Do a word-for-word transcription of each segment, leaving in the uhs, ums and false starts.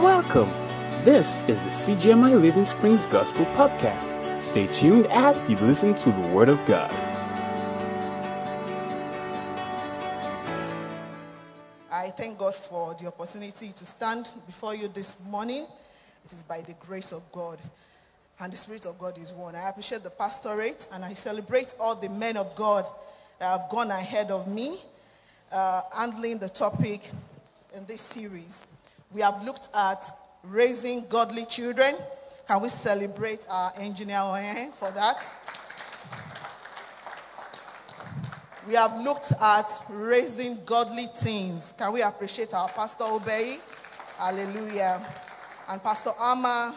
Welcome! This is the C G M I Living Springs Gospel Podcast. Stay tuned as you listen to the Word of God. I thank God for the opportunity to stand before you this morning. It is by the grace of God, and the Spirit of God is one. I appreciate the pastorate, and I celebrate all the men of God that have gone ahead of me, uh, handling the topic in this series. We have looked at raising godly children. Can we celebrate our engineer for that? We have looked at raising godly teens. Can we appreciate our Pastor Obey? Hallelujah. And Pastor Amma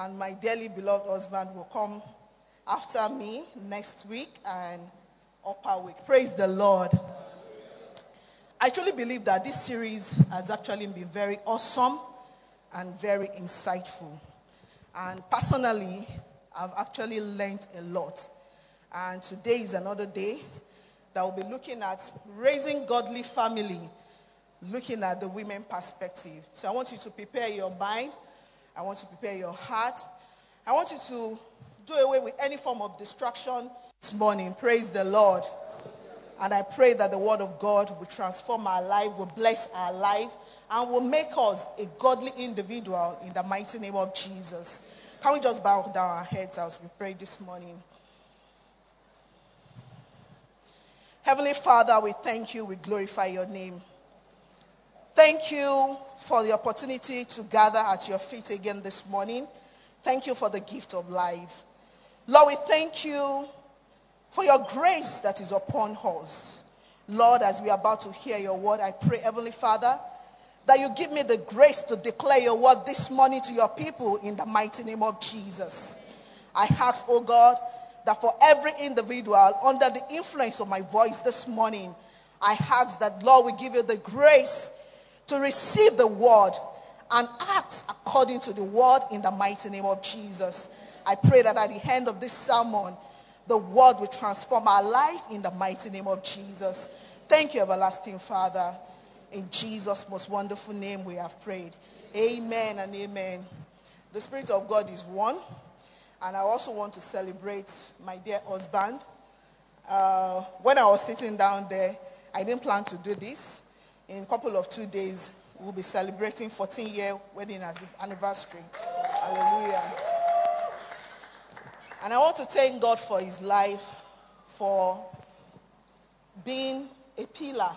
and my dearly beloved husband will come after me next week and upper week. Praise the Lord. I truly believe that this series has actually been very awesome and very insightful. And personally, I've actually learned a lot. And today is another day that we'll be looking at raising godly family, looking at the women perspective. So I want you to prepare your mind. I want you to prepare your heart. I want you to do away with any form of distraction this morning. Praise the Lord. And I pray that the word of God will transform our life, will bless our life, and will make us a godly individual in the mighty name of Jesus. Can we just bow down our heads as we pray this morning? Heavenly Father, we thank you, we glorify your name. Thank you for the opportunity to gather at your feet again this morning. Thank you for the gift of life. Lord, we thank you for your grace that is upon us. Lord, as we are about to hear your word, I pray, Heavenly Father, that you give me the grace to declare your word this morning to your people in the mighty name of Jesus. I ask, oh God, that for every individual under the influence of my voice this morning, I ask that, Lord, we give you the grace to receive the word and act according to the word in the mighty name of Jesus. I pray that at the end of this sermon, the word will transform our life in the mighty name of Jesus. Thank you, everlasting Father. In Jesus' most wonderful name we have prayed. Amen and amen. The Spirit of God is one. And I also want to celebrate my dear husband. Uh, when I was sitting down there, I didn't plan to do this. In a couple of two days, we'll be celebrating fourteen-year wedding anniversary. Hallelujah. And I want to thank God for his life, for being a pillar,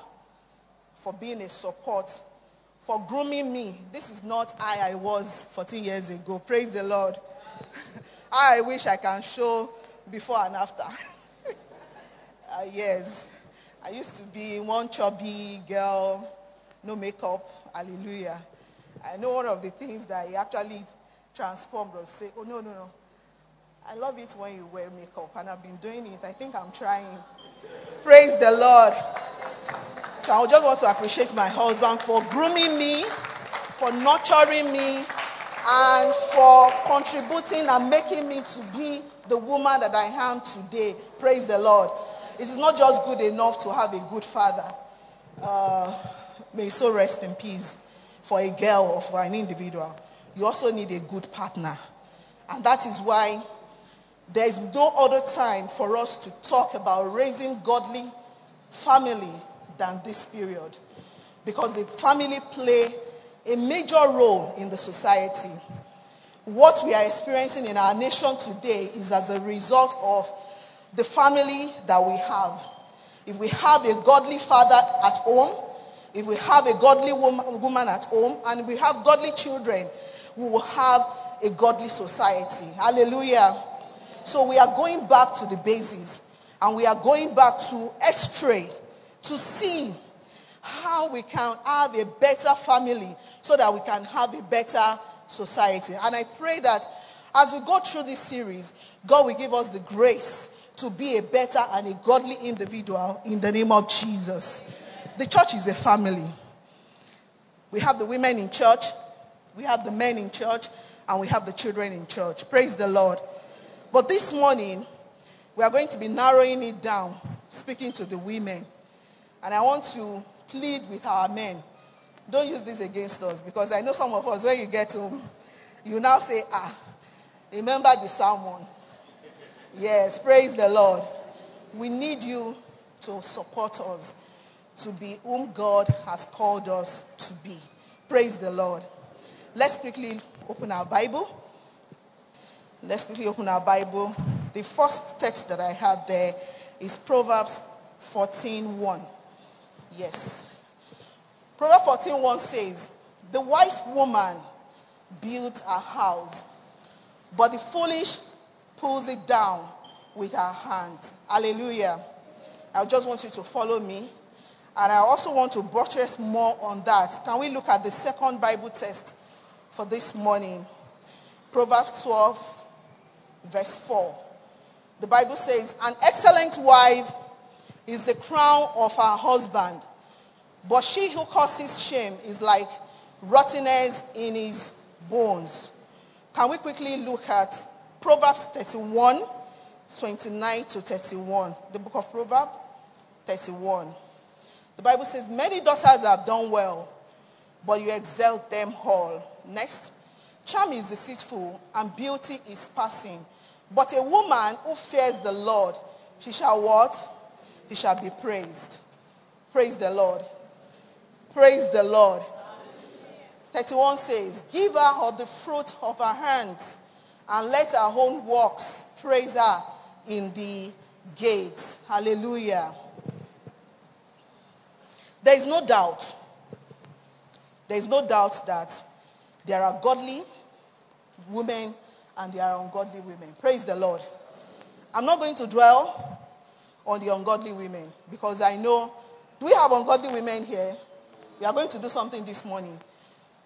for being a support, for grooming me. This is not how I was fourteen years ago. Praise the Lord. I wish I can show before and after. uh, yes. I used to be one chubby girl, no makeup. Hallelujah. I know one of the things that he actually transformed was say, oh, no, no, no. I love it when you wear makeup, and I've been doing it. I think I'm trying. Praise the Lord. So I just want to appreciate my husband for grooming me, for nurturing me, and for contributing and making me to be the woman that I am today. Praise the Lord. It is not just good enough to have a good father. Uh, may so rest in peace for a girl or for an individual. You also need a good partner. And that is why there is no other time for us to talk about raising godly family than this period. Because the family play a major role in the society. What we are experiencing in our nation today is as a result of the family that we have. If we have a godly father at home, if we have a godly woman at home, and we have godly children, we will have a godly society. Hallelujah. So we are going back to the basis, and we are going back to astray to see how we can have a better family so that we can have a better society. And I pray that as we go through this series, God will give us the grace to be a better and a godly individual in the name of Jesus. The church is a family. We have the women in church, we have the men in church, and we have the children in church. Praise the Lord. But this morning, we are going to be narrowing it down, speaking to the women. And I want to plead with our men Don't use this against us, because I know some of us, when you get home, you now say, ah, remember the sermon. Yes, praise the Lord. We need you to support us to be whom God has called us to be. Praise the Lord. Let's quickly open our Bible. Let's quickly open our Bible. The first text that I have there is Proverbs fourteen one. Yes. Proverbs fourteen one says, the wise woman builds her house, but the foolish pulls it down with her hands. Hallelujah. I just want you to follow me. And I also want to buttress more on that. Can we look at the second Bible text for this morning? Proverbs twelve, verse four. The Bible says, an excellent wife is the crown of her husband, but she who causes shame is like rottenness in his bones. Can we quickly look at Proverbs thirty-one, twenty-nine to thirty-one? The book of Proverbs thirty-one. The Bible says, many daughters have done well, but you exalt them all. Next, charm is deceitful and beauty is passing, but a woman who fears the Lord, she shall what? She shall be praised. Praise the Lord. Praise the Lord. thirty-one says, give her of the fruit of her hands, and let her own works praise her in the gates. Hallelujah. There is no doubt, there is no doubt that there are godly women and there are ungodly women. Praise the Lord. I'm not going to dwell on the ungodly women, because I know, do we have ungodly women here? We are going to do something this morning.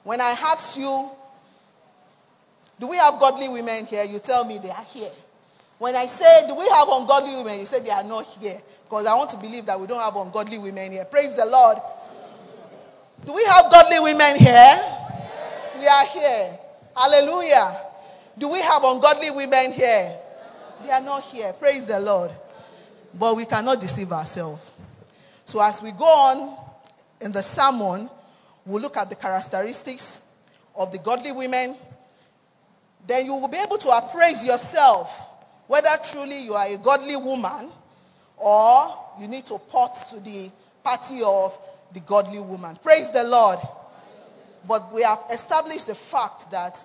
When I ask you, do we have godly women here? You tell me they are here. When I say, do we have ungodly women? You say they are not here. Because I want to believe that we don't have ungodly women here. Praise the Lord. Do we have godly women here? Yes. We are here. Hallelujah. Do we have ungodly women here? They are not here. Praise the Lord. But we cannot deceive ourselves. So as we go on in the sermon, we'll look at the characteristics of the godly women. Then you will be able to appraise yourself whether truly you are a godly woman, or you need to port to the party of the godly woman. Praise the Lord. But we have established the fact that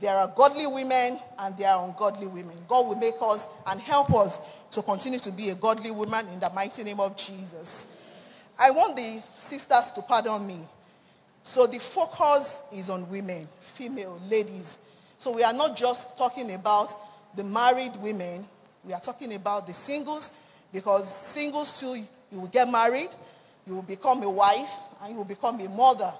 there are godly women and there are ungodly women. God will make us and help us to continue to be a godly woman in the mighty name of Jesus. I want the sisters to pardon me. So the focus is on women, female, ladies. So we are not just talking about the married women. We are talking about the singles, because singles too, you will get married, you will become a wife, and you will become a mother.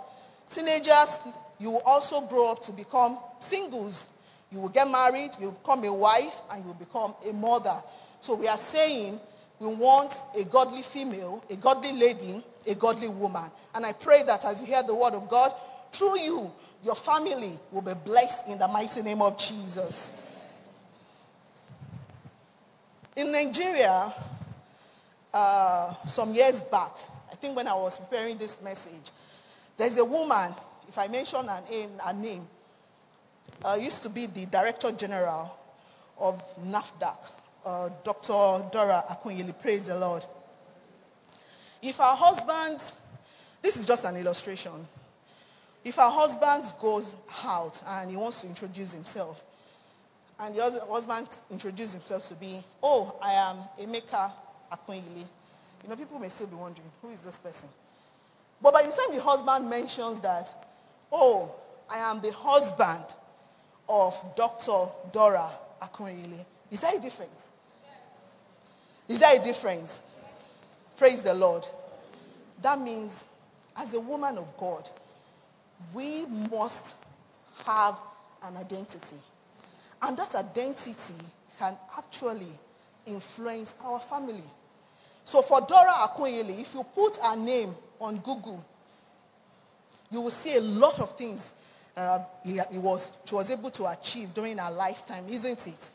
Teenagers, you will also grow up to become singles. You will get married, you will become a wife, and you will become a mother. So we are saying we want a godly female, a godly lady, a godly woman. And I pray that as you hear the word of God, through you, your family will be blessed in the mighty name of Jesus. In Nigeria, uh, some years back, I think when I was preparing this message, there's a woman, if I mention her name, her name uh, used to be the Director General of NAFDAC, uh, Doctor Dora Akunyili, praise the Lord. If her husband, this is just an illustration, if her husband goes out and he wants to introduce himself, and the husband introduced himself to be, oh, I am Emeka Akunyili. You know, people may still be wondering, who is this person? But by the time the husband mentions that, oh, I am the husband of Doctor Dora Akunyili, is there a difference? Yes. Is there a difference? Yes. Praise the Lord. That means, as a woman of God, we must have an identity. And that identity can actually influence our family. So for Dora Akunyili, if you put her name on Google, you will see a lot of things uh, it was, she was able to achieve during her lifetime, isn't it?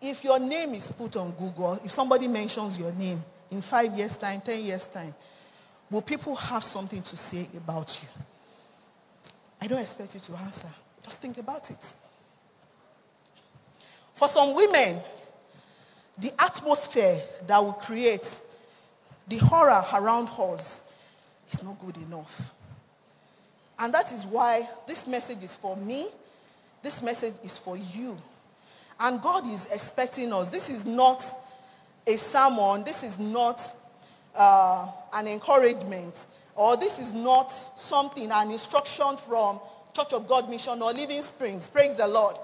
If your name is put on Google, if somebody mentions your name in five years' time, ten years' time, will people have something to say about you? I don't expect you to answer. Just think about it. For some women, the atmosphere that we create, the horror around us, is not good enough. And that is why this message is for me. This message is for you. And God is expecting us. This is not a sermon. This is not uh, an encouragement. Or this is not something, an instruction from Church of God Mission or Living Springs. Praise the Lord.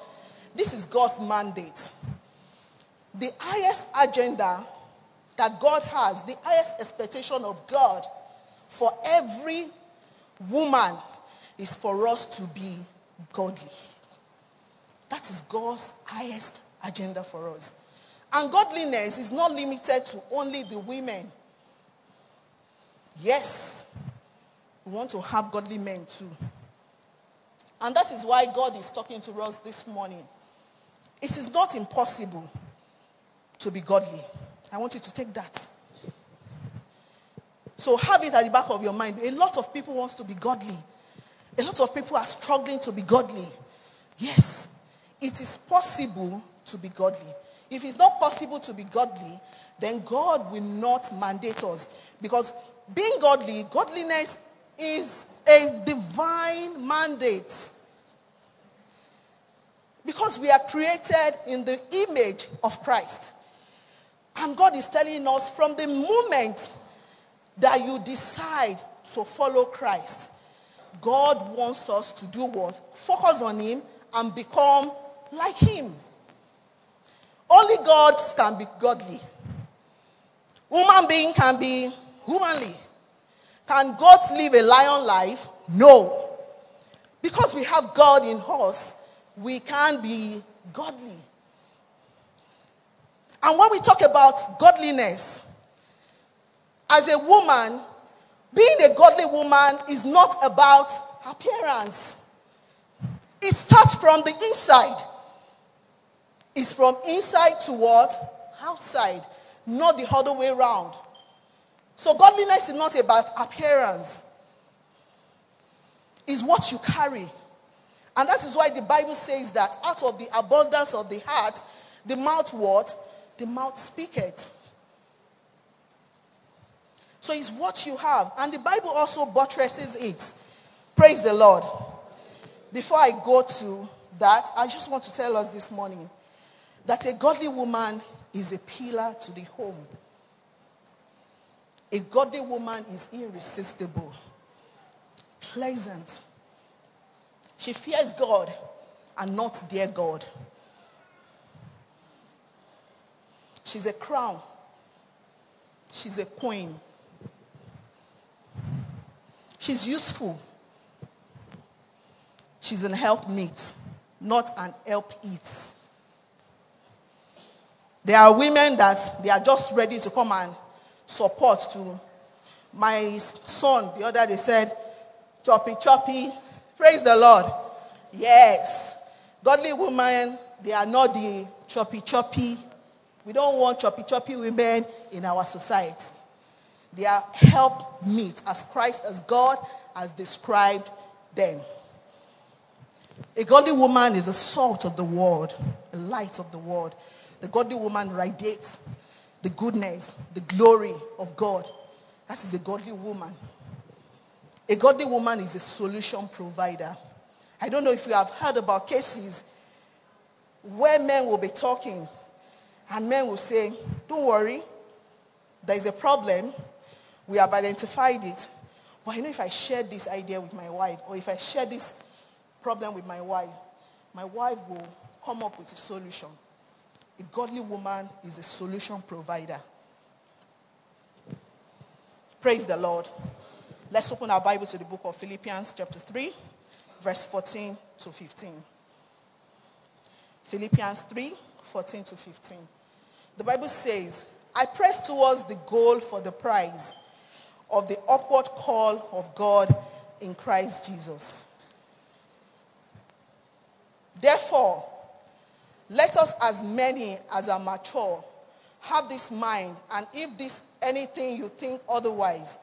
This is God's mandate. The highest agenda that God has, the highest expectation of God for every woman is for us to be godly. That is God's highest agenda for us. And godliness is not limited to only the women. Yes, we want to have godly men too. And that is why God is talking to us this morning. It is not impossible to be godly. I want you to take that. So have it at the back of your mind. A lot of people want to be godly. A lot of people are struggling to be godly. Yes, it is possible to be godly. If it's not possible to be godly, then God will not mandate us. Because being godly, godliness is a divine mandate. Because we are created in the image of Christ. And God is telling us from the moment that you decide to follow Christ, God wants us to do what? Focus on Him and become like Him. Only God can be godly. Human being can be humanly. Can goats live a lion life? No. Because we have God in us, we can be godly. And when we talk about godliness, as a woman, being a godly woman is not about appearance. It starts from the inside. It's from inside to what? Outside. Not the other way around. So godliness is not about appearance. It's what you carry. And that is why the Bible says that out of the abundance of the heart, the mouth what? The mouth speaketh. So it's what you have. And the Bible also buttresses it. Praise the Lord. Before I go to that, I just want to tell us this morning that a godly woman is a pillar to the home. A godly woman is irresistible, pleasant. She fears God and not their God. She's a crown. She's a queen. She's useful. She's an helpmeet, not an help-eat. There are women that they are just ready to come and support to. My son the other day said, choppy, choppy. Praise the Lord. Yes. Godly women, they are not the choppy, choppy. We don't want choppy, choppy women in our society. They are helpmeet, as Christ, as God has described them. A godly woman is a salt of the world, a light of the world. The godly woman radiates the goodness, the glory of God. That is a godly woman. A godly woman is a solution provider. I don't know if you have heard about cases where men will be talking and men will say, don't worry, there is a problem. We have identified it. But I know if I share this idea with my wife, or if I share this problem with my wife, my wife will come up with a solution. A godly woman is a solution provider. Praise the Lord. Let's open our Bible to the book of Philippians chapter three, verse fourteen to fifteen. Philippians three, fourteen to fifteen. The Bible says, I press towards the goal for the prize of the upward call of God in Christ Jesus. Therefore, let us as many as are mature have this mind, and if this anything you think otherwise,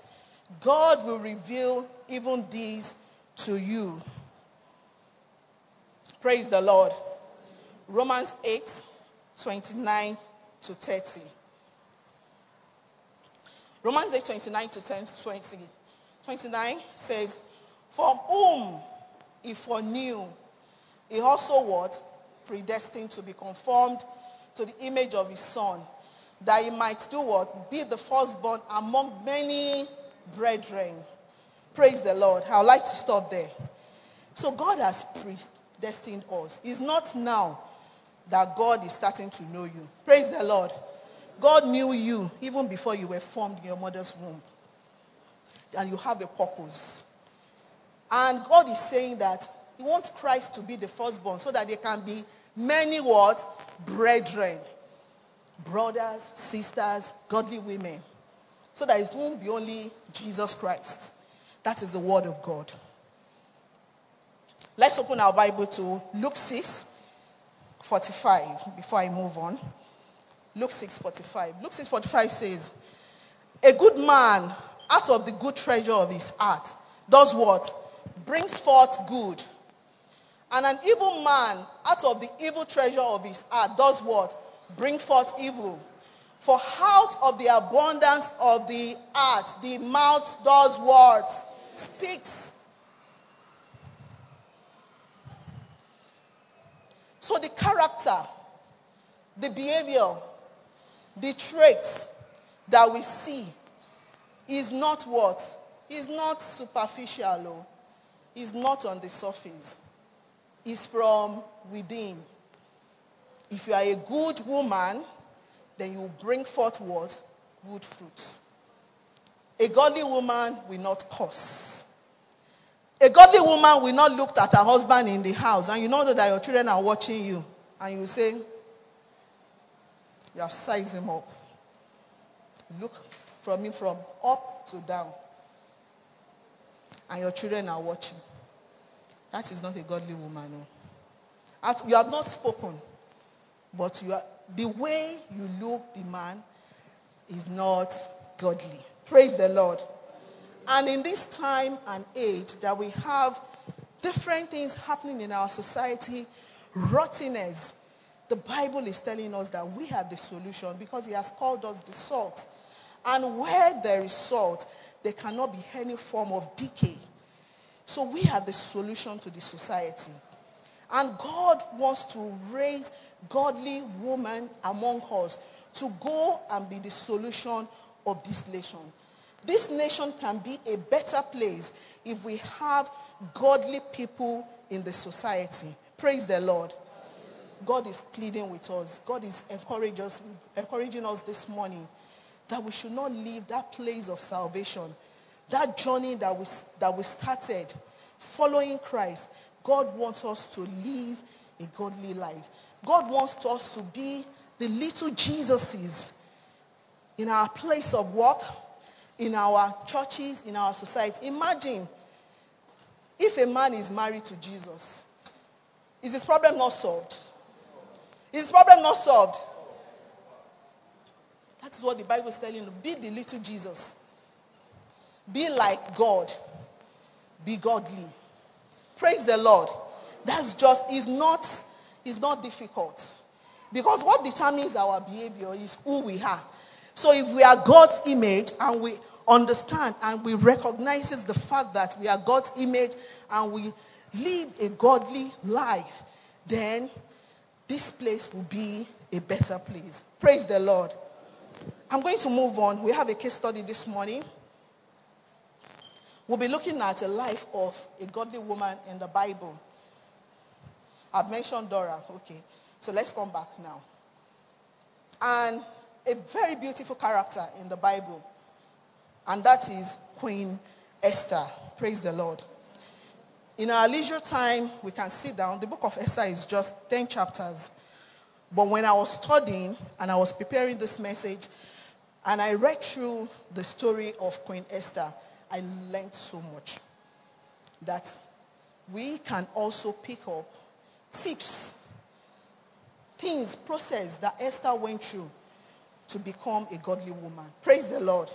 God will reveal even these to you. Praise the Lord. Romans eight, twenty-nine to thirty. Romans eight, twenty-nine to twenty. twenty-nine says, "For whom he foreknew, he also what? Predestined to be conformed to the image of his Son, that he might do what? Be the firstborn among many brethren." Praise the Lord. I would like to stop there. So God has predestined us. It's not now that God is starting to know you. Praise the Lord. God knew you even before you were formed in your mother's womb. And you have a purpose. And God is saying that he wants Christ to be the firstborn so that there can be many what? Brethren. Brothers, sisters, godly women. So that it won't be only Jesus Christ. That is the word of God. Let's open our Bible to Luke six forty-five before I move on. Luke six forty-five. Luke six forty-five says, "A good man out of the good treasure of his heart does what? Brings forth good. And an evil man out of the evil treasure of his heart does what? Bring forth evil. For out of the abundance of the heart, the mouth does what? Speaks." So the character, the behavior, the traits that we see is not what? Is not superficial. Is not on the surface. It's from within. If you are a good woman, then you bring forth what? Good fruit. A godly woman will not curse. A godly woman will not look at her husband in the house, and you know that your children are watching you, and you say, "You have sized him up. Look from him from up to down." And your children are watching. That is not a godly woman. No. At, you have not spoken, but you are, the way you look the man is not godly. Praise the Lord. And in this time and age that we have different things happening in our society, rottenness, the Bible is telling us that we have the solution because he has called us the salt. And where there is salt, there cannot be any form of decay. So we have the solution to the society. And God wants to raise godly women among us to go and be the solution of this nation. This nation can be a better place if we have godly people in the society. Praise the Lord. God is pleading with us. God is encouraging us, encouraging us this morning that we should not leave that place of salvation, that journey that we, that we started following Christ. God wants us to live a godly life. God wants us to be the little Jesuses in our place of work, in our churches, in our society. Imagine if a man is married to Jesus. Is his problem not solved? Is his problem not solved? That's what the Bible is telling you. Be the little Jesus. Be like God. Be godly. Praise the Lord. That's just, is not, is not difficult. Because what determines our behavior is who we are. So if we are God's image and we understand and we recognize the fact that we are God's image and we live a godly life, then this place will be a better place. Praise the Lord. I'm going to move on. We have a case study this morning. We'll be looking at a life of a godly woman in the Bible. I've mentioned Dora. Okay. So let's come back now. And a very beautiful character in the Bible. And that is Queen Esther. Praise the Lord. In our leisure time, we can sit down. The book of Esther is just ten chapters. But when I was studying and I was preparing this message, and I read through the story of Queen Esther, I learned so much that we can also pick up tips, things, process that Esther went through to become a godly woman. Praise the Lord.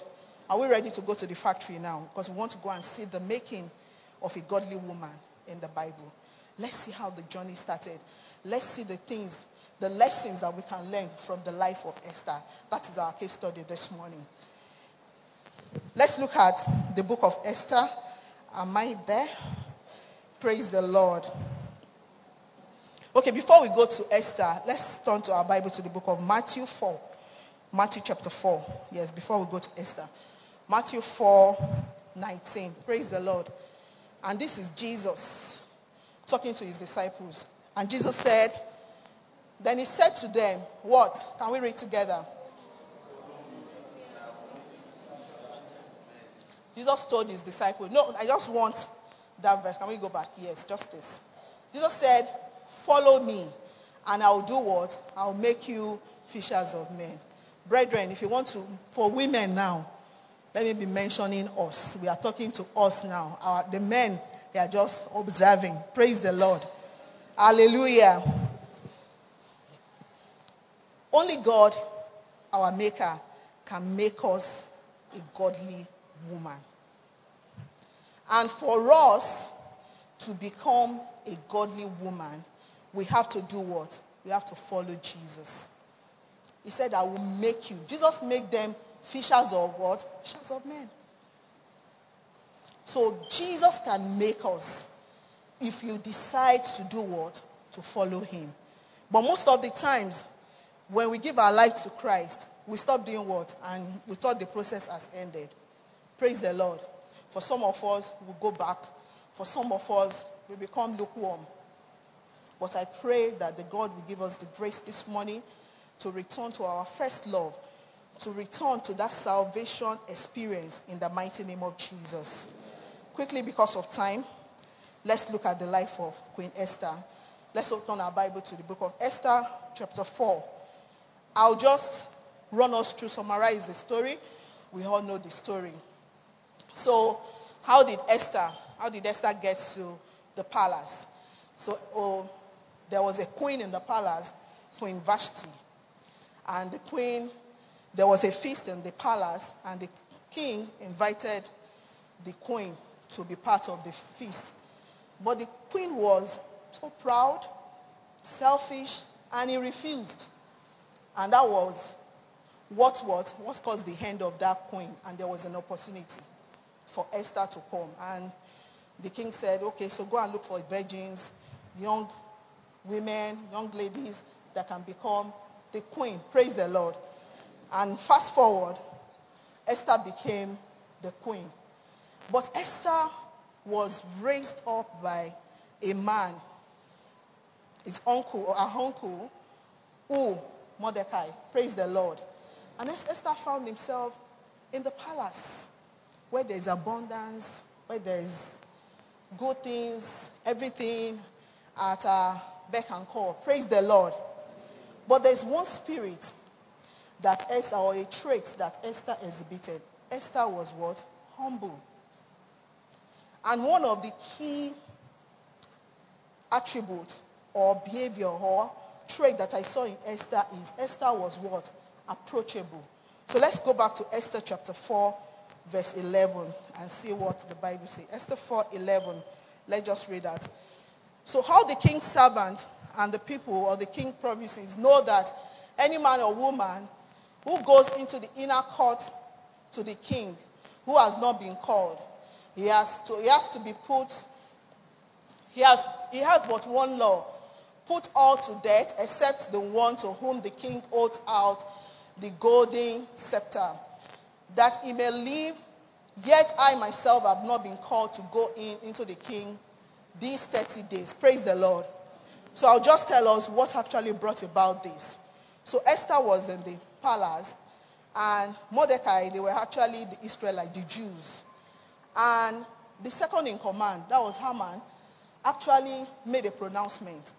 Are we ready to go to the factory now? Because we want to go and see the making of a godly woman in the Bible. Let's see how the journey started. Let's see the things, the lessons that we can learn from the life of Esther. That is our case study this morning. Let's look at the book of Esther. Am I there? Praise the Lord. Okay, before we go to Esther, let's turn to our Bible, to the book of Matthew four. Matthew chapter four. Yes, before we go to Esther. Matthew four nineteen. Praise the Lord. And this is Jesus talking to his disciples. And Jesus said, then he said to them, what? Can we read together? Jesus told his disciples, no, I just want that verse. Can we go back? Yes, just this. Jesus said, follow me, and I'll do what? I'll make you fishers of men. Brethren, if you want to, for women now, let me be mentioning us. We are talking to us now. Our, the men, they are just observing. Praise the Lord. Hallelujah. Only God, our maker, can make us a godly woman. And for us to become a godly woman, we have to do what? We have to follow Jesus. He said, I will make you. Jesus made them fishers of what? Fishers of men. So Jesus can make us if you decide to do what? To follow him. But most of the times, when we give our life to Christ, we stop doing what? And we thought the process has ended. Praise the Lord. For some of us, we'll go back. For some of us, we become lukewarm. But I pray that the God will give us the grace this morning to return to our first love, to return to that salvation experience in the mighty name of Jesus. Quickly, because of time, let's look at the life of Queen Esther. Let's open our Bible to the book of Esther, chapter four. I'll just run us through, summarize the story. We all know the story. So, how did Esther, how did Esther get to the palace? So, oh, there was a queen in the palace, Queen Vashti. And the queen, there was a feast in the palace, and the king invited the queen to be part of the feast. But the queen was so proud, selfish, and he refused. And that was what, what, what caused the end of that queen, and there was an opportunity for Esther to come. And the king said, okay, so go and look for virgins, young women, young ladies that can become the queen. Praise the Lord. And fast forward, Esther became the queen. But Esther was raised up by a man, his uncle, or her uncle, who, Mordecai. Praise the Lord. And Esther found himself in the palace, where there is abundance, where there is good things, everything at her beck and call. Praise the Lord. But there is one spirit that Esther, or a trait that Esther exhibited. Esther was what? Humble. And one of the key attributes or behavior or trait that I saw in Esther is Esther was what? Approachable. So let's go back to Esther chapter four, verse eleven, and see what the Bible says. Esther four eleven. Let's just read that. So how the king's servant and the people or the king's provinces know that any man or woman who goes into the inner court to the king, who has not been called, he has to, he has to be put, he has, he has but one law, put all to death except the one to whom the king holds out the golden scepter, that he may live, yet I myself have not been called to go in into the king these thirty days. Praise the Lord. So I'll just tell us what actually brought about this. So Esther was in the palace, and Mordecai, they were actually the Israelites, the Jews. And the second in command, that was Haman, actually made a pronouncement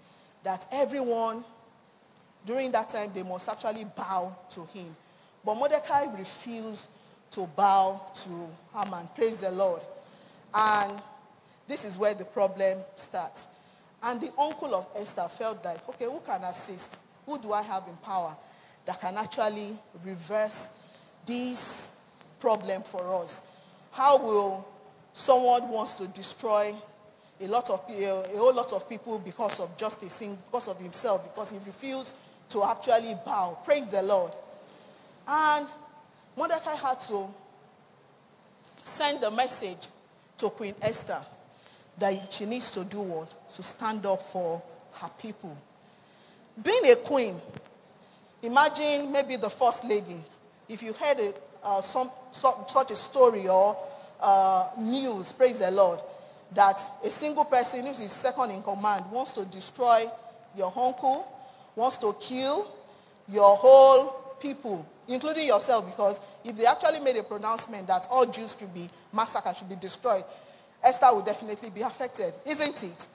that everyone during that time, they must actually bow to him. But Mordecai refused to bow to Haman. Praise the Lord. And this is where the problem starts. And the uncle of Esther felt like, okay, who can assist? Who do I have in power that can actually reverse this problem for us? How will someone wants to destroy a lot of a whole lot of people because of just a sin, because of himself, because he refused to actually bow. Praise the Lord. And Mordecai had to send a message to Queen Esther that she needs to do what? To stand up for her people. Being a queen, imagine maybe the first lady. If you heard a, uh, some, some, such a story or uh, news, praise the Lord, that a single person who's his second in command wants to destroy your uncle, wants to kill your whole people, including yourself, because if they actually made a pronouncement that all Jews should be massacred, should be destroyed, Esther would definitely be affected, isn't it?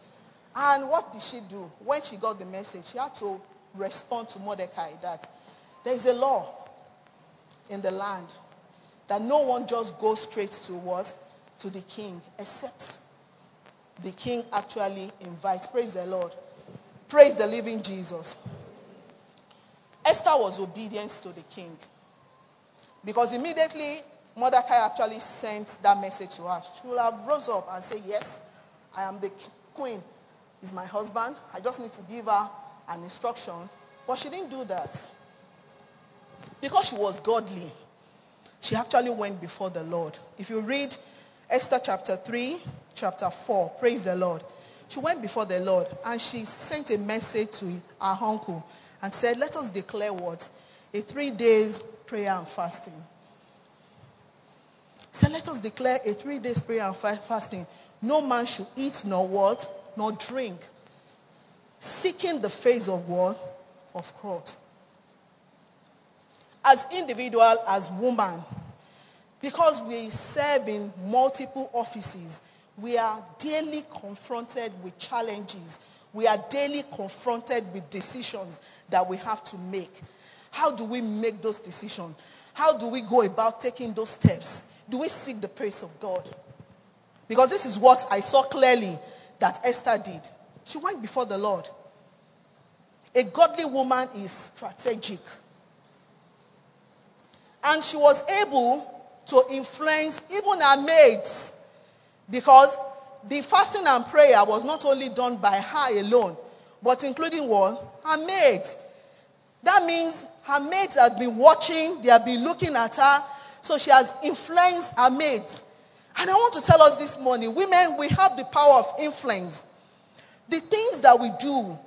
And what did she do? When she got the message, she had to respond to Mordecai that there is a law in the land that no one just goes straight to what? To the king, except the king actually invites. Praise the Lord. Praise the living Jesus. Esther was obedient to the king, because immediately Mordecai actually sent that message to her. She would have rose up and said, yes, I am the queen. He's my husband. I just need to give her an instruction. But she didn't do that. Because she was godly, she actually went before the Lord. If you read Esther chapter three, chapter four, praise the Lord. She went before the Lord and she sent a message to her uncle and said, let us declare what? A three days prayer and fasting. So let us declare a three days prayer and fasting. No man should eat nor what? Nor drink. Seeking the face of what? Of God. As individual, as woman, because we serve in multiple offices, we are daily confronted with challenges. We are daily confronted with decisions that we have to make. How do we make those decisions? How do we go about taking those steps? Do we seek the praise of God? Because this is what I saw clearly that Esther did. She went before the Lord. A godly woman is strategic. And she was able to influence even her maids, because the fasting and prayer was not only done by her alone, but including what? Her maids. That means her maids have been watching, they have been looking at her, so she has influenced her maids. And I want to tell us this morning, women, we have the power of influence. The things that we do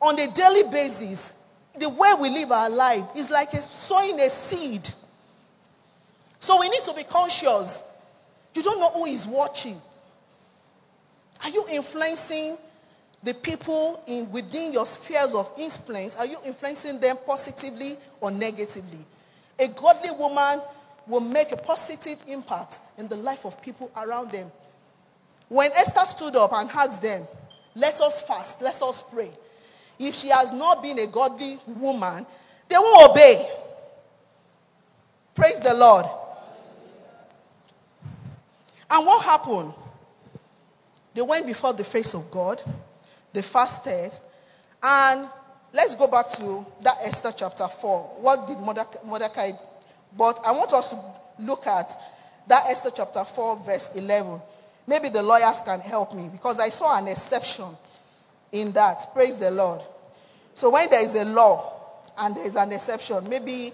on a daily basis, the way we live our life, is like sowing a seed. So we need to be conscious. You don't know who is watching. Are you influencing the people in within your spheres of influence? Are you influencing them positively or negatively? A godly woman will make a positive impact in the life of people around them. When Esther stood up and asked them, let us fast, let us pray. If she has not been a godly woman, they won't obey. Praise the Lord. And what happened? They went before the face of God. They fasted. And let's go back to that Esther chapter four. What did Mordecai do? But I want us to look at that Esther chapter four, verse eleven. Maybe the lawyers can help me, because I saw an exception in that. Praise the Lord. So when there is a law and there is an exception, maybe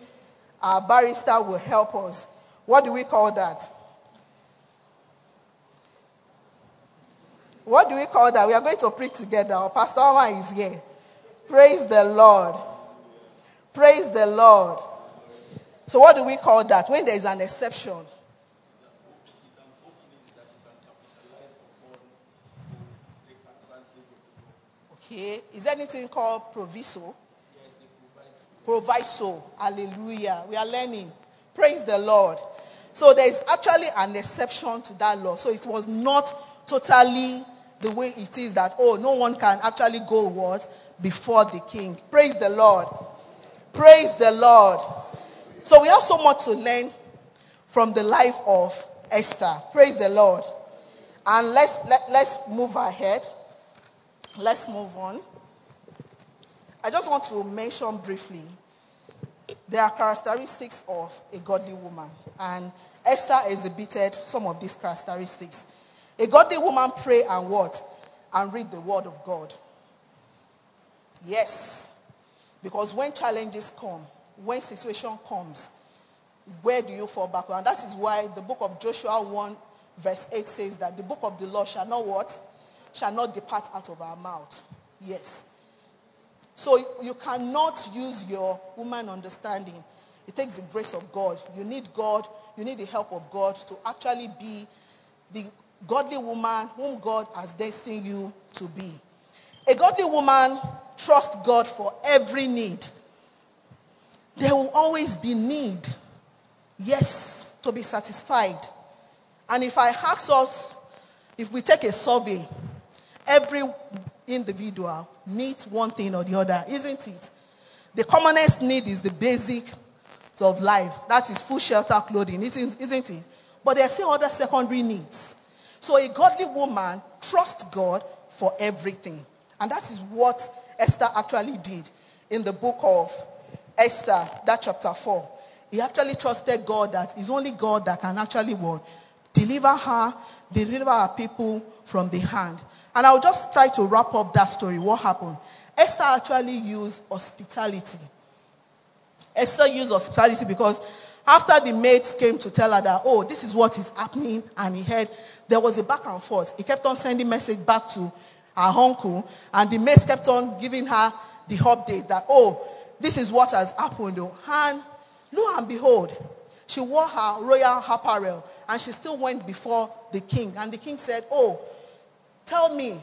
our barrister will help us. What do we call that? What do we call that? We are going to preach together. Our Pastor Oma is here. Praise the Lord. Praise the Lord. So what do we call that? When there is an exception. Okay. Is there anything called proviso? Proviso. Hallelujah. We are learning. Praise the Lord. So there is actually an exception to that law. So it was not totally the way it is that, oh, no one can actually go what? Before the king. Praise the Lord. Praise the Lord. So we have so much to learn from the life of Esther. Praise the Lord. And let's, let, let's move ahead. Let's move on. I just want to mention briefly, there are characteristics of a godly woman. And Esther exhibited some of these characteristics. A godly woman pray and what? And read the word of God. Yes. Because when challenges come, when situation comes, where do you fall back? And that is why the book of Joshua one verse eight says that the book of the law shall not what? Shall not depart out of our mouth. Yes. So you cannot use your human understanding. It takes the grace of God. You need God. You need the help of God to actually be the godly woman whom God has destined you to be. A godly woman trusts God for every need. There will always be need, yes, to be satisfied. And if I ask us, if we take a survey, every individual needs one thing or the other, isn't it? The commonest need is the basic of life. That is food, shelter, clothing, isn't, isn't it? But there are still other secondary needs. So a godly woman trusts God for everything. And that is what Esther actually did in the book of Esther, that chapter four. He actually trusted God that it's only God that can actually what? Deliver her, deliver her people from the hand. And I'll just try to wrap up that story. What happened? Esther actually used hospitality. Esther used hospitality because after the maids came to tell her that, oh, this is what is happening, and he heard, there was a back and forth. He kept on sending message back to her uncle, and the maids kept on giving her the update that, oh, this is what has happened. And lo and behold, she wore her royal apparel, and she still went before the king. And the king said, oh, tell me,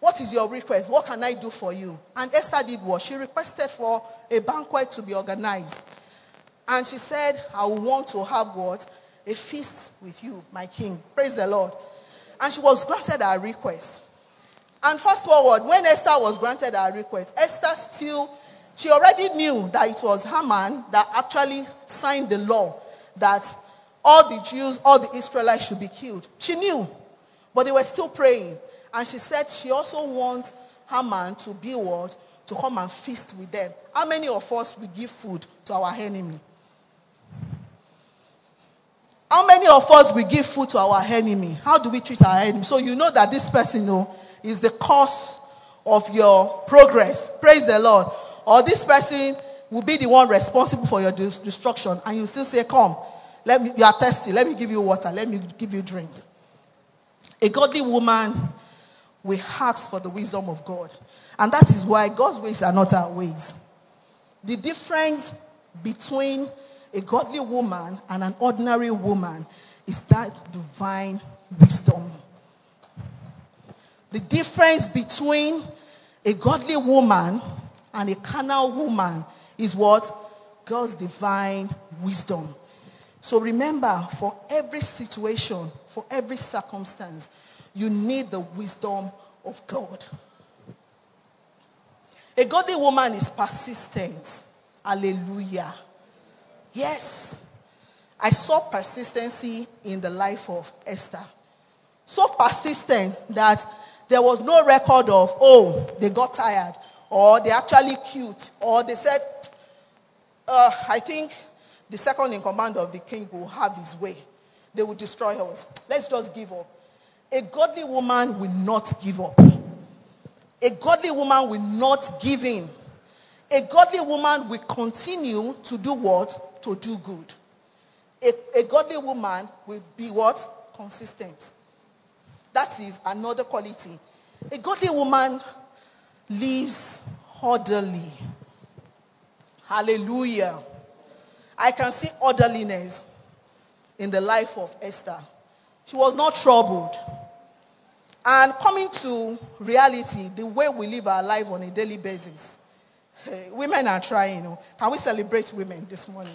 what is your request? What can I do for you? And Esther did what? She requested for a banquet to be organized. And she said, I want to have what? A feast with you, my king. Praise the Lord. And she was granted her request. And fast forward, when Esther was granted her request, Esther still, she already knew that it was Haman that actually signed the law that all the Jews, all the Israelites should be killed. She knew, but they were still praying. And she said she also wants Haman to be what? To come and feast with them. How many of us will give food to our enemy? How many of us will give food to our enemy? How do we treat our enemy? So you know that this person, you know, is the cause of your progress. Praise the Lord. Or this person will be the one responsible for your destruction. And you still say, come, let me, you are thirsty. Let me give you water. Let me give you drink. A godly woman will ask for the wisdom of God. And that is why God's ways are not our ways. The difference between a godly woman and an ordinary woman is that divine wisdom. The difference between a godly woman and a carnal woman is what? God's divine wisdom. So remember, for every situation, for every circumstance, you need the wisdom of God. A godly woman is persistent. Hallelujah. Yes. I saw persistency in the life of Esther. So persistent that there was no record of, oh, they got tired, or they actually cute, or they said, uh, I think the second in command of the king will have his way. They will destroy us. Let's just give up. A godly woman will not give up. A godly woman will not give in. A godly woman will continue to do what? To do good. A, a godly woman will be what? Consistent. That is another quality. A godly woman lives orderly. Hallelujah. I can see orderliness in the life of Esther. She was not troubled. And coming to reality, the way we live our life on a daily basis, hey, women are trying. You know. Can we celebrate women this morning?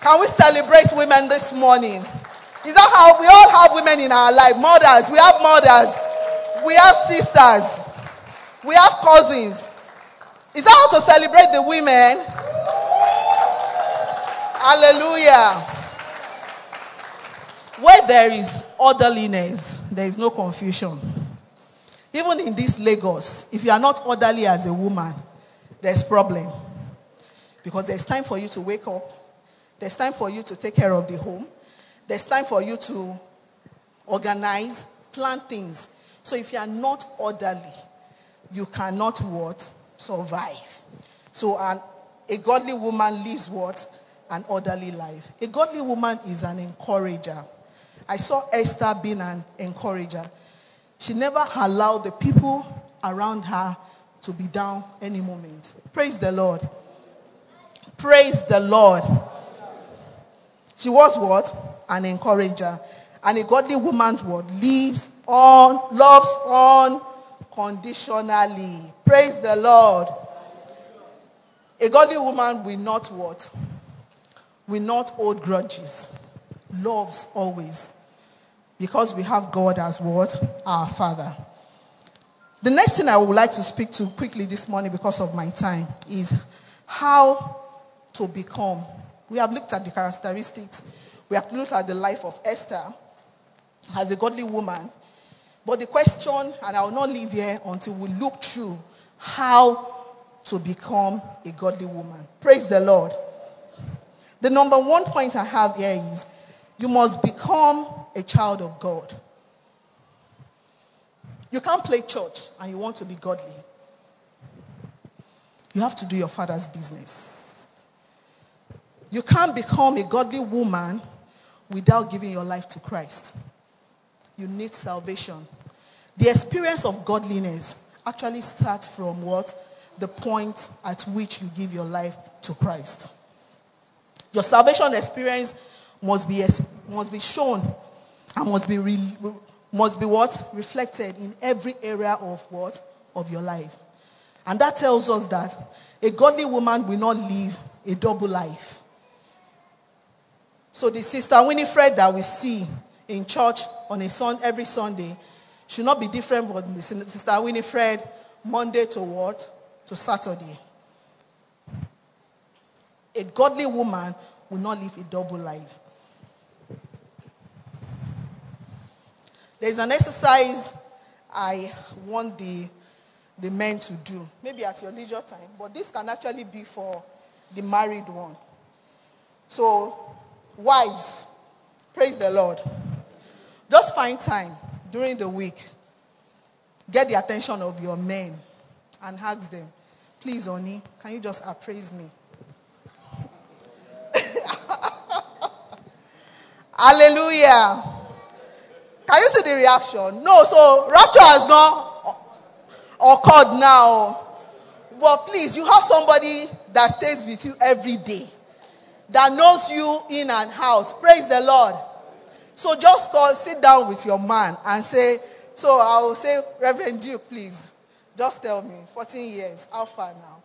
Can we celebrate women this morning? Is that how we all have women in our life? Mothers, we have mothers. We have sisters. We have cousins. Is that how to celebrate the women? Hallelujah. Where there is orderliness, there is no confusion. Even in this Lagos, if you are not orderly as a woman, there's problem. Because there's time for you to wake up. There's time for you to take care of the home. There's time for you to organize, plan things. So if you are not orderly, you cannot what? Survive. So an, a godly woman lives what? An orderly life. A godly woman is an encourager. I saw Esther being an encourager. She never allowed the people around her to be down any moment. Praise the Lord. Praise the Lord. She was what? An encourager. And a godly woman's word lives on, loves unconditionally. Praise the Lord. A godly woman will not what? Will not hold grudges. Loves always. Because we have God as what? Our Father. The next thing I would like to speak to quickly this morning because of my time is how to become. We have looked at the characteristics. We have looked at the life of Esther as a godly woman. But the question, and I will not leave here until we look through how to become a godly woman. Praise the Lord. The number one point I have here is you must become a child of God. You can't play church and you want to be godly. You have to do your Father's business. You can't become a godly woman without giving your life to Christ. You need salvation. The experience of godliness actually starts from what? The point at which you give your life to Christ. Your salvation experience must be, must be shown and must be re, must be what? Reflected in every area of what? Of your life. And that tells us that a godly woman will not live a double life. So the Sister Winifred that we see in church on a sun, every Sunday should not be different from the Sister Winifred Monday to what? To Saturday. A godly woman will not live a double life. There's an exercise I want the, the men to do, maybe at your leisure time, but this can actually be for the married one. So, wives, praise the Lord. Just find time during the week. Get the attention of your men and ask them, please, honey, can you just appraise me? Hallelujah. Can you see the reaction? No, so rapture has not occurred now. But please, you have somebody that stays with you every day, that knows you in and out. Praise the Lord. So just call, sit down with your man and say, so I will say, Reverend Duke, please, just tell me, fourteen years, how far now?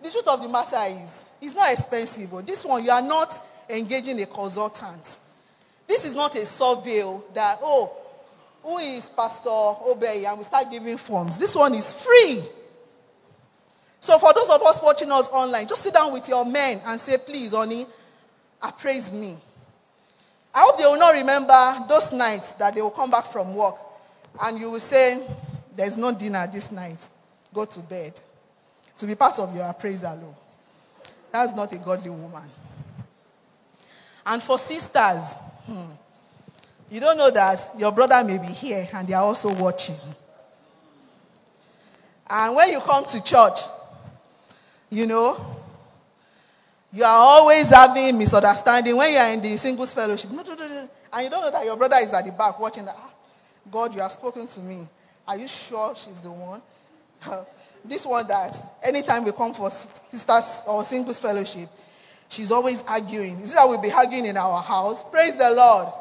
The truth of the matter is, it's not expensive. This one, you are not engaging a consultant. This is not a survey that, oh, who is Pastor Obey? And we start giving forms. This one is free. So for those of us watching us online, just sit down with your men and say, please, honey, appraise me. I hope they will not remember those nights that they will come back from work and you will say, there's no dinner this night. Go to bed. To be part of your appraisal. That's not a godly woman. And for sisters, hmm, you don't know that your brother may be here and they are also watching. And when you come to church, you know, you are always having misunderstanding when you are in the singles fellowship. And you don't know that your brother is at the back watching that. Ah, God, you have spoken to me. Are you sure she's the one? This one that anytime we come for sisters or singles fellowship, she's always arguing. This is how we'll be arguing in our house. Praise the Lord.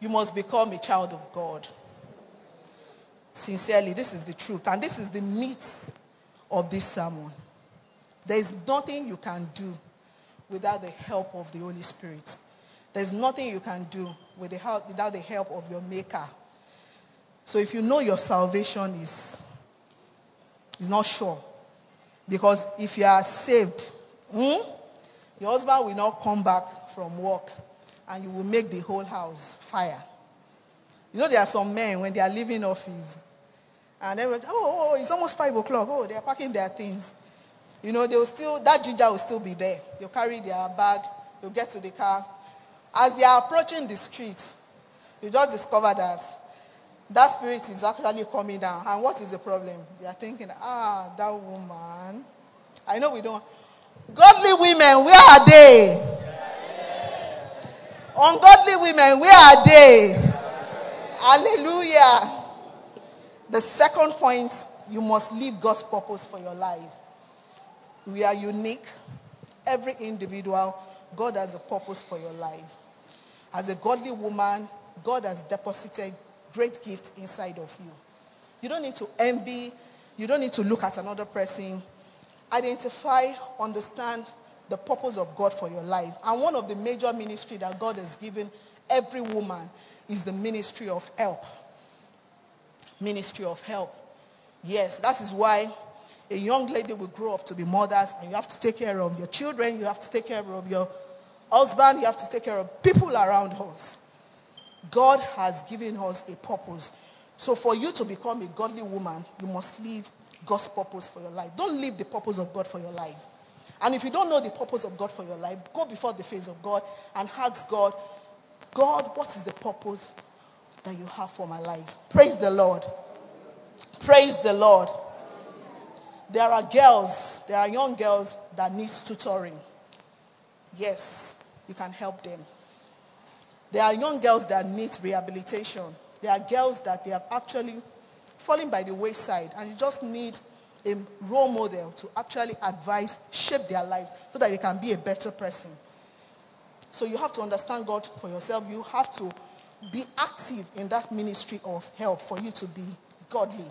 You must become a child of God. Sincerely, this is the truth. And this is the meat of this sermon. There is nothing you can do without the help of the Holy Spirit. There is nothing you can do with the help, without the help of your Maker. So if you know your salvation is, is not sure, because if you are saved, hmm, your husband will not come back from work and you will make the whole house fire. You know there are some men when they are leaving office and everyone, oh, oh, it's almost five o'clock. Oh, they are packing their things. You know, they'll still, that ginger will still be there. They'll carry their bag, they'll get to the car. As they are approaching the street, you just discover that that spirit is actually coming down. And what is the problem? They are thinking, ah, that woman. I know we don't. Godly women, where are they? Ungodly women, where are they? Hallelujah. The second point, you must live God's purpose for your life. We are unique. Every individual, God has a purpose for your life. As a godly woman, God has deposited great gifts inside of you. You don't need to envy. You don't need to look at another person. Identify, understand the purpose of God for your life. And one of the major ministries that God has given every woman is the ministry of help. Ministry of help. Yes, that is why a young lady will grow up to be mothers, and you have to take care of your children, you have to take care of your husband, you have to take care of people around us. God has given us a purpose. So for you to become a godly woman, you must live God's purpose for your life. Don't live the purpose of God for your life. And if you don't know the purpose of God for your life, go before the face of God and ask God, God, what is the purpose that you have for my life? Praise the Lord. Praise the Lord. There are girls, there are young girls that need tutoring. Yes, you can help them. There are young girls that need rehabilitation. There are girls that they have actually fallen by the wayside, and you just need a role model to actually advise, shape their lives so that they can be a better person. So you have to understand God for yourself. You have to be active in that ministry of help for you to be godly.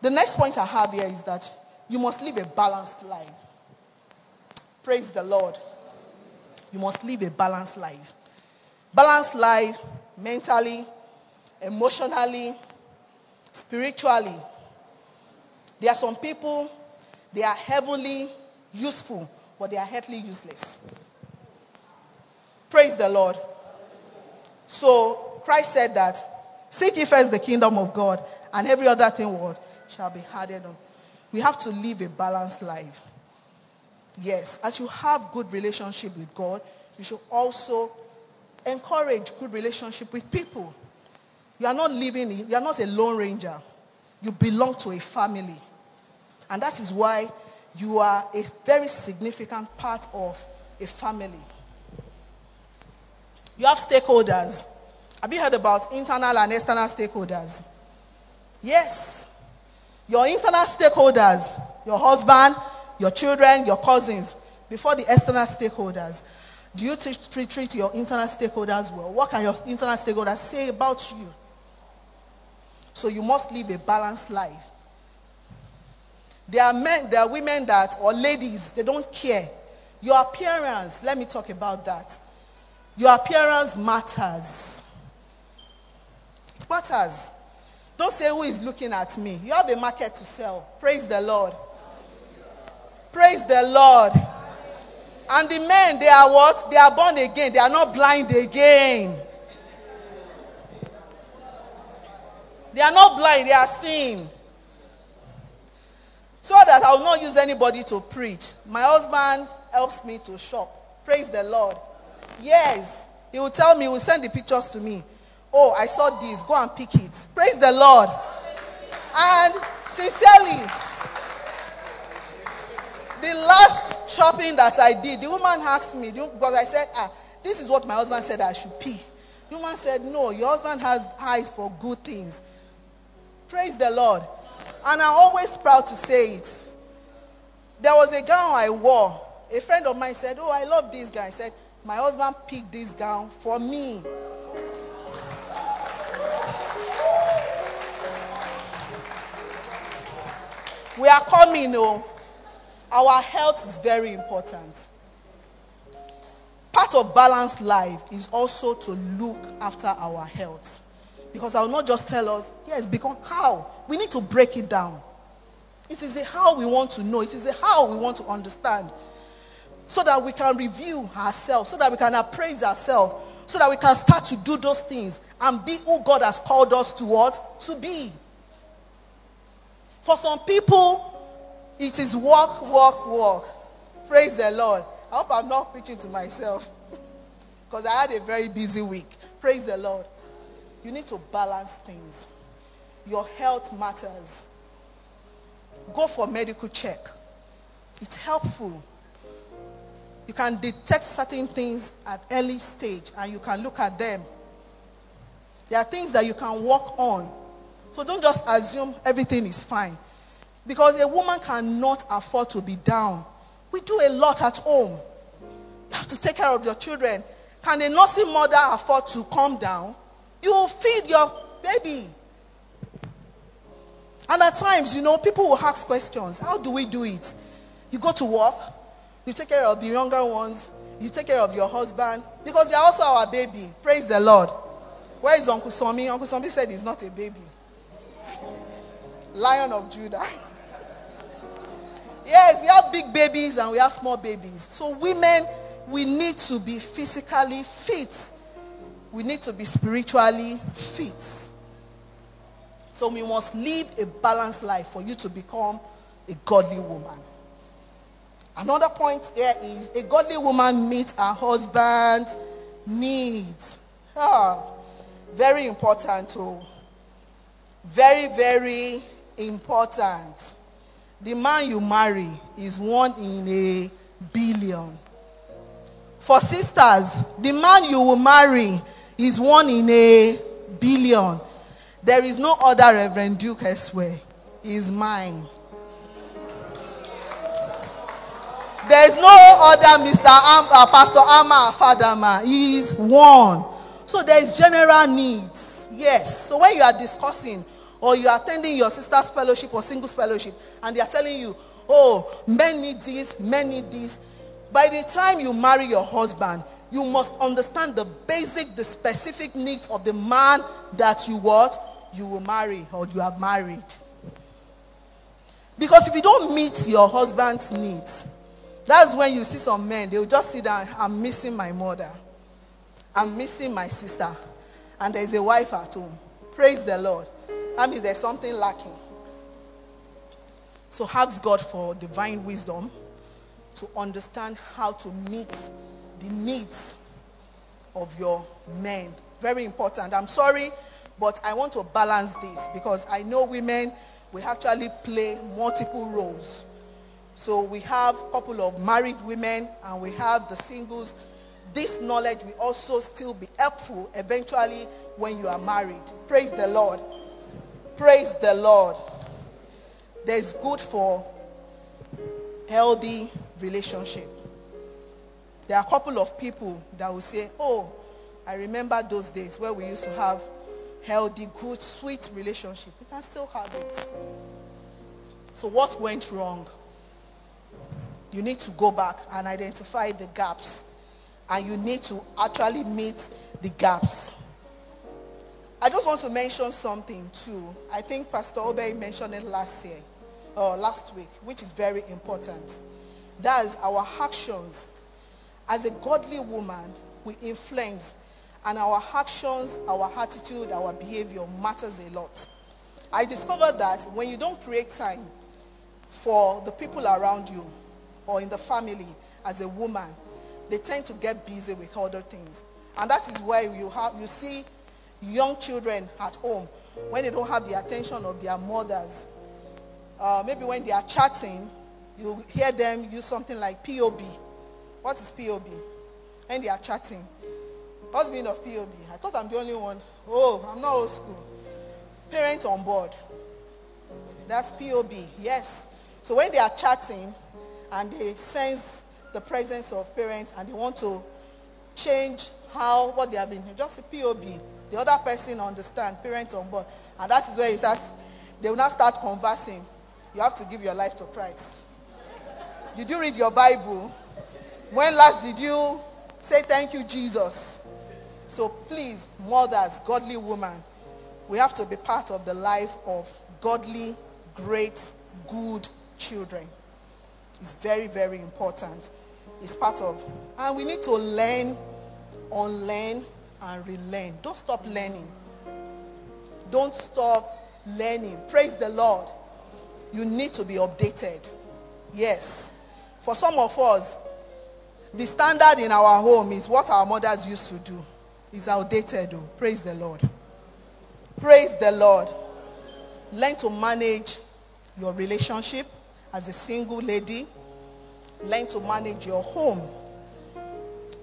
The next point I have here is that you must live a balanced life. Praise the Lord. You must live a balanced life. Balanced life mentally, emotionally, spiritually. There are some people, they are heavenly useful, but they are earthly useless. Praise the Lord. So Christ said that, seek ye first the kingdom of God, and every other thing what shall be added on. We have to live a balanced life. Yes, as you have good relationship with God, you should also encourage good relationship with people. You are not living, you are not a lone ranger. You belong to a family. And that is why you are a very significant part of a family. You have stakeholders. Have you heard about internal and external stakeholders? Yes. Your internal stakeholders, your husband, your children, your cousins, before the external stakeholders. Do you treat, treat your internal stakeholders well? What can your internal stakeholders say about you? So you must live a balanced life. There are men, there are women that, or ladies, they don't care. Your appearance, let me talk about that. Your appearance matters. It matters. Don't say who is looking at me. You have a market to sell. Praise the Lord. Praise the Lord. And the men, they are what? They are born again. They are not blind again. They are not blind. They are seeing. So that I will not use anybody to preach. My husband helps me to shop. Praise the Lord. Yes. He will tell me. He will send the pictures to me. Oh, I saw this. Go and pick it. Praise the Lord. And sincerely, the last shopping that I did, the woman asked me, because I said, ah, this is what my husband said I should pick. The woman said, no, your husband has eyes for good things. Praise the Lord. And I'm always proud to say it. There was a gown I wore. A friend of mine said, oh, I love this gown. I said, my husband picked this gown for me. We are coming, oh. Our health is very important. Part of balanced life is also to look after our health. Because I will not just tell us, yes, because how? We need to break it down. It is a how we want to know. It is a how we want to understand. So that we can review ourselves, so that we can appraise ourselves, so that we can start to do those things and be who God has called us to what? To be. For some people, It is walk, walk, walk. Praise the Lord. I hope I'm not preaching to myself because I had a very busy week. Praise the Lord. You need to balance things. Your health matters. Go for a medical check. It's helpful. You can detect certain things at early stage and you can look at them. There are things that you can work on. So don't just assume everything is fine. Because a woman cannot afford to be down. We do a lot at home. You have to take care of your children. Can a nursing mother afford to calm down? You will feed your baby. And at times, you know, people will ask questions. How do we do it? You go to work. You take care of the younger ones. You take care of your husband. Because they are also our baby. Praise the Lord. Where is Uncle Somi? Uncle Somi said he's not a baby. Lion of Judah. Yes, we have big babies and we have small babies. So women, we need to be physically fit. We need to be spiritually fit. So we must live a balanced life for you to become a godly woman. Another point here is a godly woman meets her husband's needs. Oh, very important too. Very, very important. The man you marry is one in a billion. For sisters, the man you will marry is one in a billion. There is no other Reverend Duke elsewhere. He is mine. There is no other Mister Am, uh, Pastor Ama Fadama. He is one. So there is general needs. Yes. So when you are discussing or you are attending your sister's fellowship or singles fellowship and they are telling you, oh, men need this, men need this. By the time you marry your husband, you must understand the basic, the specific needs of the man that you what? You will marry or you are married. Because if you don't meet your husband's needs, that's when you see some men, they will just sit down, I'm missing my mother. I'm missing my sister. And there's a wife at home. Praise the Lord. That means there's something lacking. So ask God for divine wisdom to understand how to meet the needs of your men. Very important. I'm sorry, but I want to balance this because I know women, we actually play multiple roles. So we have a couple of married women and we have the singles. This knowledge will also still be helpful eventually when you are married. Praise the Lord. Praise the Lord. There is good for healthy relationship. There are a couple of people that will say, oh, I remember those days where we used to have healthy, good, sweet relationship. You can still have it. So what went wrong? You need to go back and identify the gaps. And you need to actually meet the gaps. I just want to mention something too. I think Pastor Obey mentioned it last year, or last week, which is very important. That is our actions. As a godly woman, we influence. And our actions, our attitude, our behavior matters a lot. I discovered that when you don't create time for the people around you, or in the family, as a woman, they tend to get busy with other things. And that is why you, have, you see young children at home, when they don't have the attention of their mothers. Uh, maybe when they are chatting, you hear them use something like P O B. What is P O B? When they are chatting. What's the meaning of P O B? I thought I'm the only one. Oh, I'm not old school. Parents on board. That's P O B, yes. So when they are chatting, and they sense the presence of parents and they want to change how, what they have been, just a P O B. The other person understands, parents on board. And that is where it starts, they will not start conversing. You have to give your life to Christ. Did you read your Bible? When last did you say thank you, Jesus? So please, mothers, godly women, we have to be part of the life of godly, great, good children. It's very, very important. It's part of. And we need to learn, unlearn, and relearn. Don't stop learning. Don't stop learning. Praise the Lord. You need to be updated. Yes. For some of us, the standard in our home is what our mothers used to do. It's outdated. Though. Praise the Lord. Praise the Lord. Learn to manage your relationship as a single lady. Learn to manage your home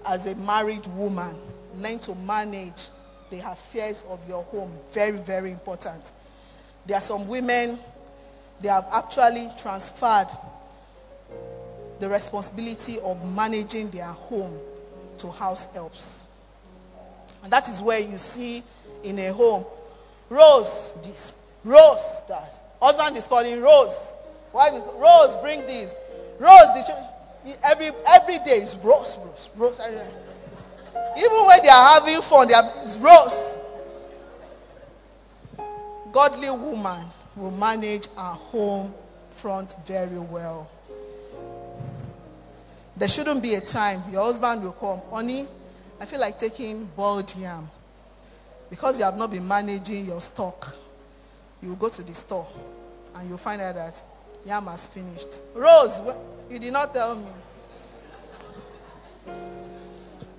as a married woman. Learn to manage the affairs of your home. Very, very important. There are some women, they have actually transferred the responsibility of managing their home to house helps. And that is where you see in a home, Rose this, Rose that. Husband is calling Rose. Wife is, Rose, bring this. Rose, this. Every, every day is Rose, Rose, Rose. Even when they are having fun, they are, it's Rose. Godly woman will manage our home front very well. There shouldn't be a time your husband will come, honey, I feel like taking boiled yam. Because you have not been managing your stock, you will go to the store and you'll find out that yam has finished. Rose, you did not tell me.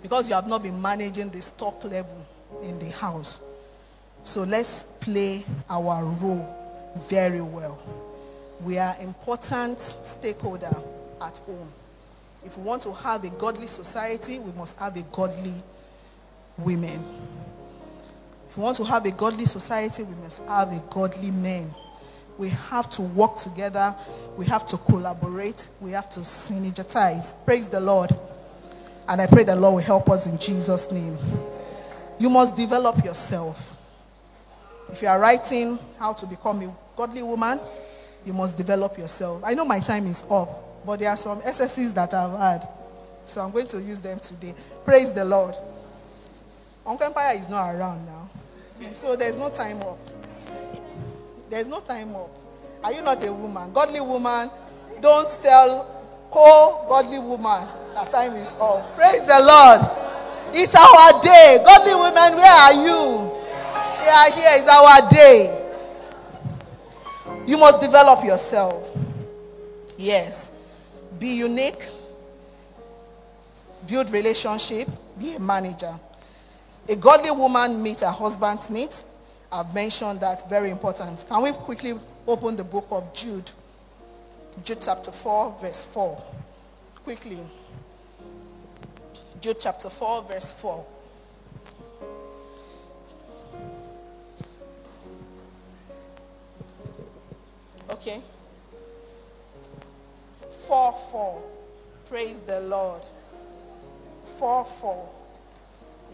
Because you have not been managing the stock level in the house. So let's play our role very well. We are important stakeholder at home. If we want to have a godly society, we must have a godly women. If we want to have a godly society, we must have a godly man. We have to work together. We have to collaborate. We have to synergize. Praise the Lord. And I pray the Lord will help us in Jesus' name. You must develop yourself. If you are writing how to become a godly woman, you must develop yourself. I know my time is up. But there are some S S Cs that I've had. So I'm going to use them today. Praise the Lord. Uncle Empire is not around now. So there's no time up. There's no time up. Are you not a woman? Godly woman, don't tell co-godly woman that time is up. Praise the Lord. It's our day. Godly women, where are you? They are here. It's our day. You must develop yourself. Yes. Be unique, build relationship, be a manager. A godly woman meets her husband's needs. I've mentioned that, very important. Can we quickly open the book of Jude? Jude chapter four, verse four. Quickly. Jude chapter four, verse four. Okay. four four. Praise the Lord. four four.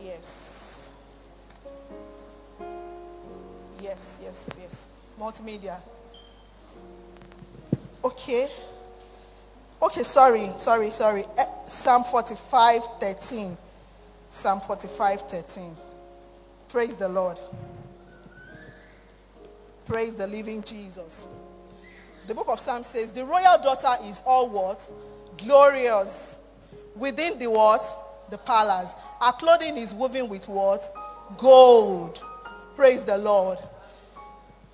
Yes. Yes, yes, yes. Multimedia. Okay. Okay, sorry, sorry, sorry. Psalm forty-five thirteen. Psalm forty-five thirteen. Praise the Lord. Praise the living Jesus. The book of Psalms says, the royal daughter is all what? Glorious. Within the what? The palace. Her clothing is woven with what? Gold. Praise the Lord.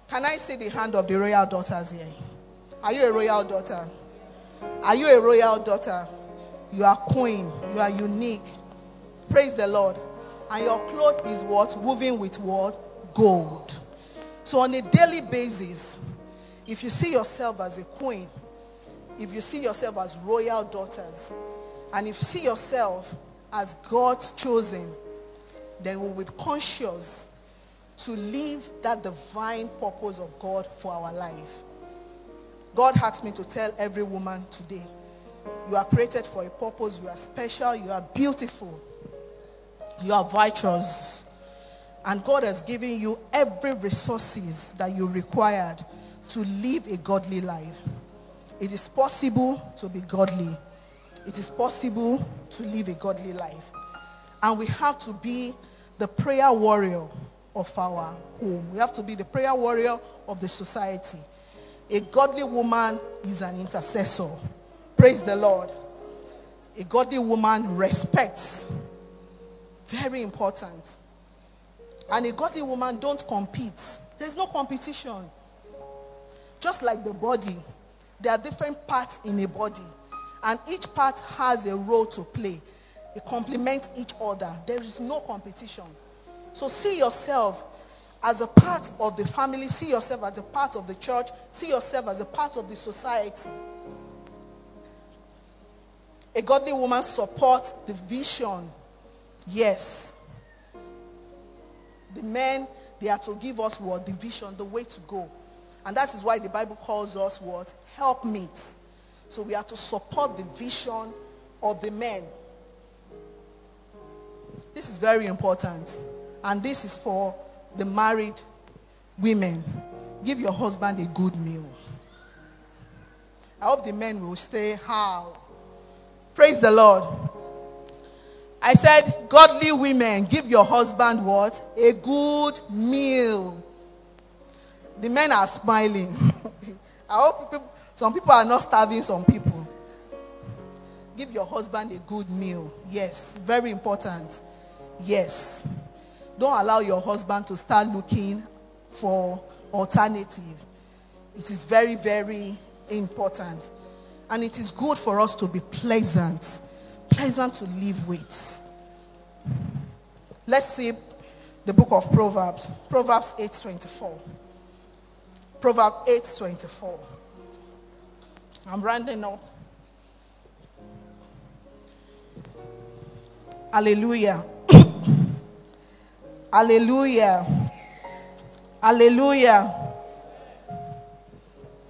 Can I see the hand of the royal daughters here? Are you a royal daughter? Are you a royal daughter? You are queen. You are unique. Praise the Lord. And your cloth is what? Woven with what? Gold. So on a daily basis, if you see yourself as a queen, if you see yourself as royal daughters, and if you see yourself as God's chosen, then we will be conscious to live that divine purpose of God for our life. God asked me to tell every woman today, you are created for a purpose, you are special, you are beautiful, you are virtuous, and God has given you every resources that you required to live a godly life. It is possible to be godly. It is possible to live a godly life. And we have to be the prayer warrior of our home. We have to be the prayer warrior of the society. A godly woman is an intercessor. Praise the Lord. A godly woman respects. Very important. And a godly woman don't compete. There's no competition. Just like the body, There are different parts in a body, and each part has a role to play. It complements each other. There is no competition. So see yourself as a part of the family. See yourself as a part of the church. See yourself as a part of the society. A godly woman supports the vision. Yes. The men, they are to give us what? The vision, the way to go. And that is why the Bible calls us what? Helpmeets. So we are to support the vision of the men. This is very important. And this is for the married women. Give your husband a good meal. I hope the men will stay how. Praise the Lord. I said, godly women, give your husband what? A good meal. The men are smiling. I hope people, some people are not starving some people. Give your husband a good meal. Yes, very important. Yes. Don't allow your husband to start looking for alternative. It is very, very important. And it is good for us to be pleasant. Pleasant to live with. Let's see the book of Proverbs. Proverbs eight twenty-four. Proverbs eight twenty-four. I'm rounding up. Hallelujah. Hallelujah. Hallelujah.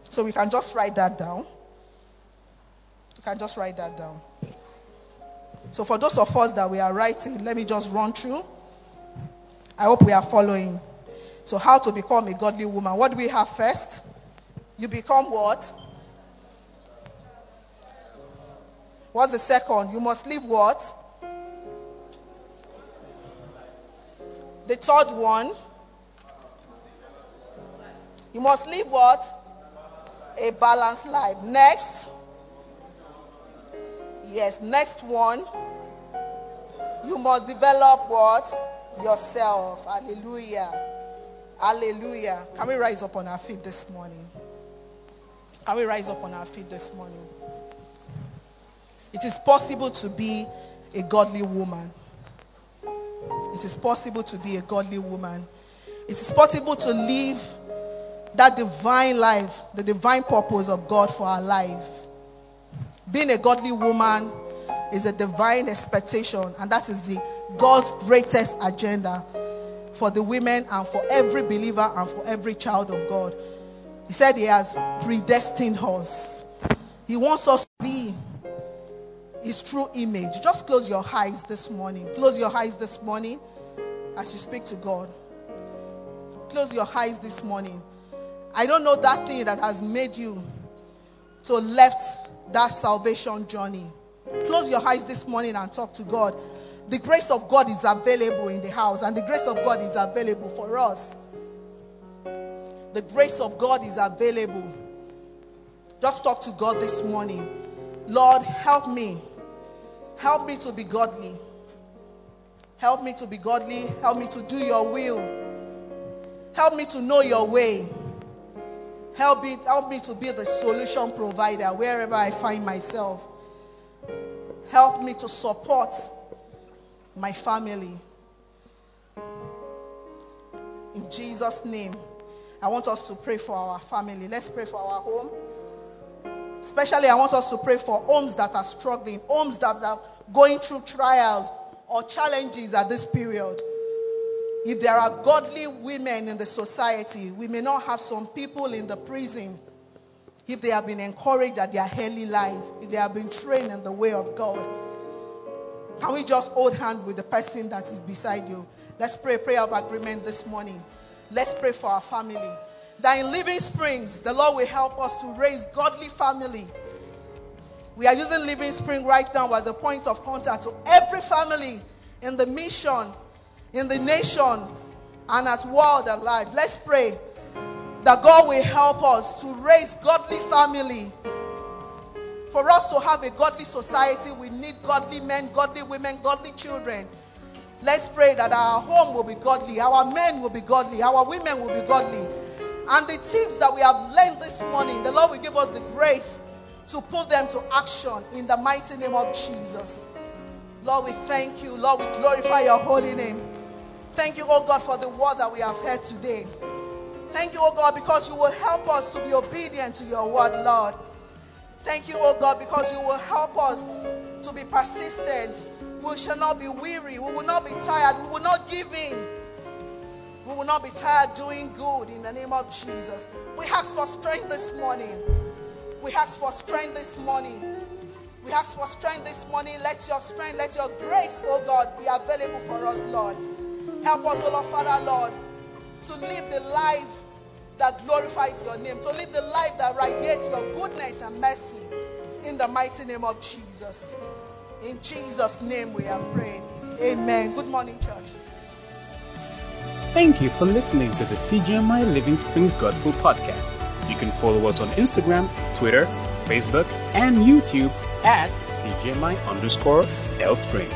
So we can just write that down. You can just write that down. So for those of us that we are writing, let me just run through. I hope we are following. So how to become a godly woman. What do we have first? You become what? What's the second? You must live what? The third one. You must live what? A balanced life. Next. Yes, next one. You must develop what? Yourself. Hallelujah. Hallelujah. Can we rise up on our feet this morning? Can we rise up on our feet this morning? It is possible to be a godly woman. It is possible to be a godly woman. It is possible to live that divine life, the divine purpose of God for our life. Being a godly woman is a divine expectation, and that is the God's greatest agenda for the women and for every believer and for every child of God. He said he has predestined us. He wants us to be his true image. Just close your eyes this morning. Close your eyes this morning as you speak to God. Close your eyes this morning. I don't know that thing that has made you to left that salvation journey. Close your eyes this morning and talk to God. The grace of God is available in the house, and the grace of God is available for us. The grace of God is available. Just talk to God this morning. Lord, help me. Help me to be godly. Help me to be godly. Help me to do your will. Help me to know your way. Help me, help me to be the solution provider wherever I find myself. Help me to support my family. In Jesus' name, I want us to pray for our family. Let's pray for our home. Especially, I want us to pray for homes that are struggling, homes that are going through trials or challenges at this period. If there are godly women in the society, we may not have some people in the prison. If they have been encouraged at their early life, if they have been trained in the way of God, can we just hold hand with the person that is beside you? Let's pray a prayer of agreement this morning. Let's pray for our family. That in Living Springs, the Lord will help us to raise godly family. We are using Living Spring right now as a point of contact to every family in the mission, in the nation, and at world at large. Let's pray that God will help us to raise godly family. For us to have a godly society, we need godly men, godly women, godly children. Let's pray that our home will be godly, our men will be godly, our women will be godly, And the tips that we have learned this morning, the Lord will give us the grace to put them to action in the mighty name of Jesus. Lord, we thank you. Lord, we glorify your holy name. Thank you, oh God, for the word that we have heard today. Thank you, oh God, because you will help us to be obedient to your word, Lord. Thank you, oh God, because you will help us to be persistent. We shall not be weary. We will not be tired. We will not give in. We will not be tired doing good in the name of Jesus. We ask for strength this morning. We ask for strength this morning. We ask for strength this morning. Let your strength, let your grace, oh God, be available for us, Lord. Help us, oh Lord, Father, Lord, to live the life that glorifies your name, to live the life that radiates your goodness and mercy in the mighty name of Jesus. In Jesus' name we have prayed. Amen. Good morning, church. Thank you for listening to the C G M I Living Springs Gospel Podcast. You can follow us on Instagram, Twitter, Facebook, and YouTube at C G M I underscore L Springs.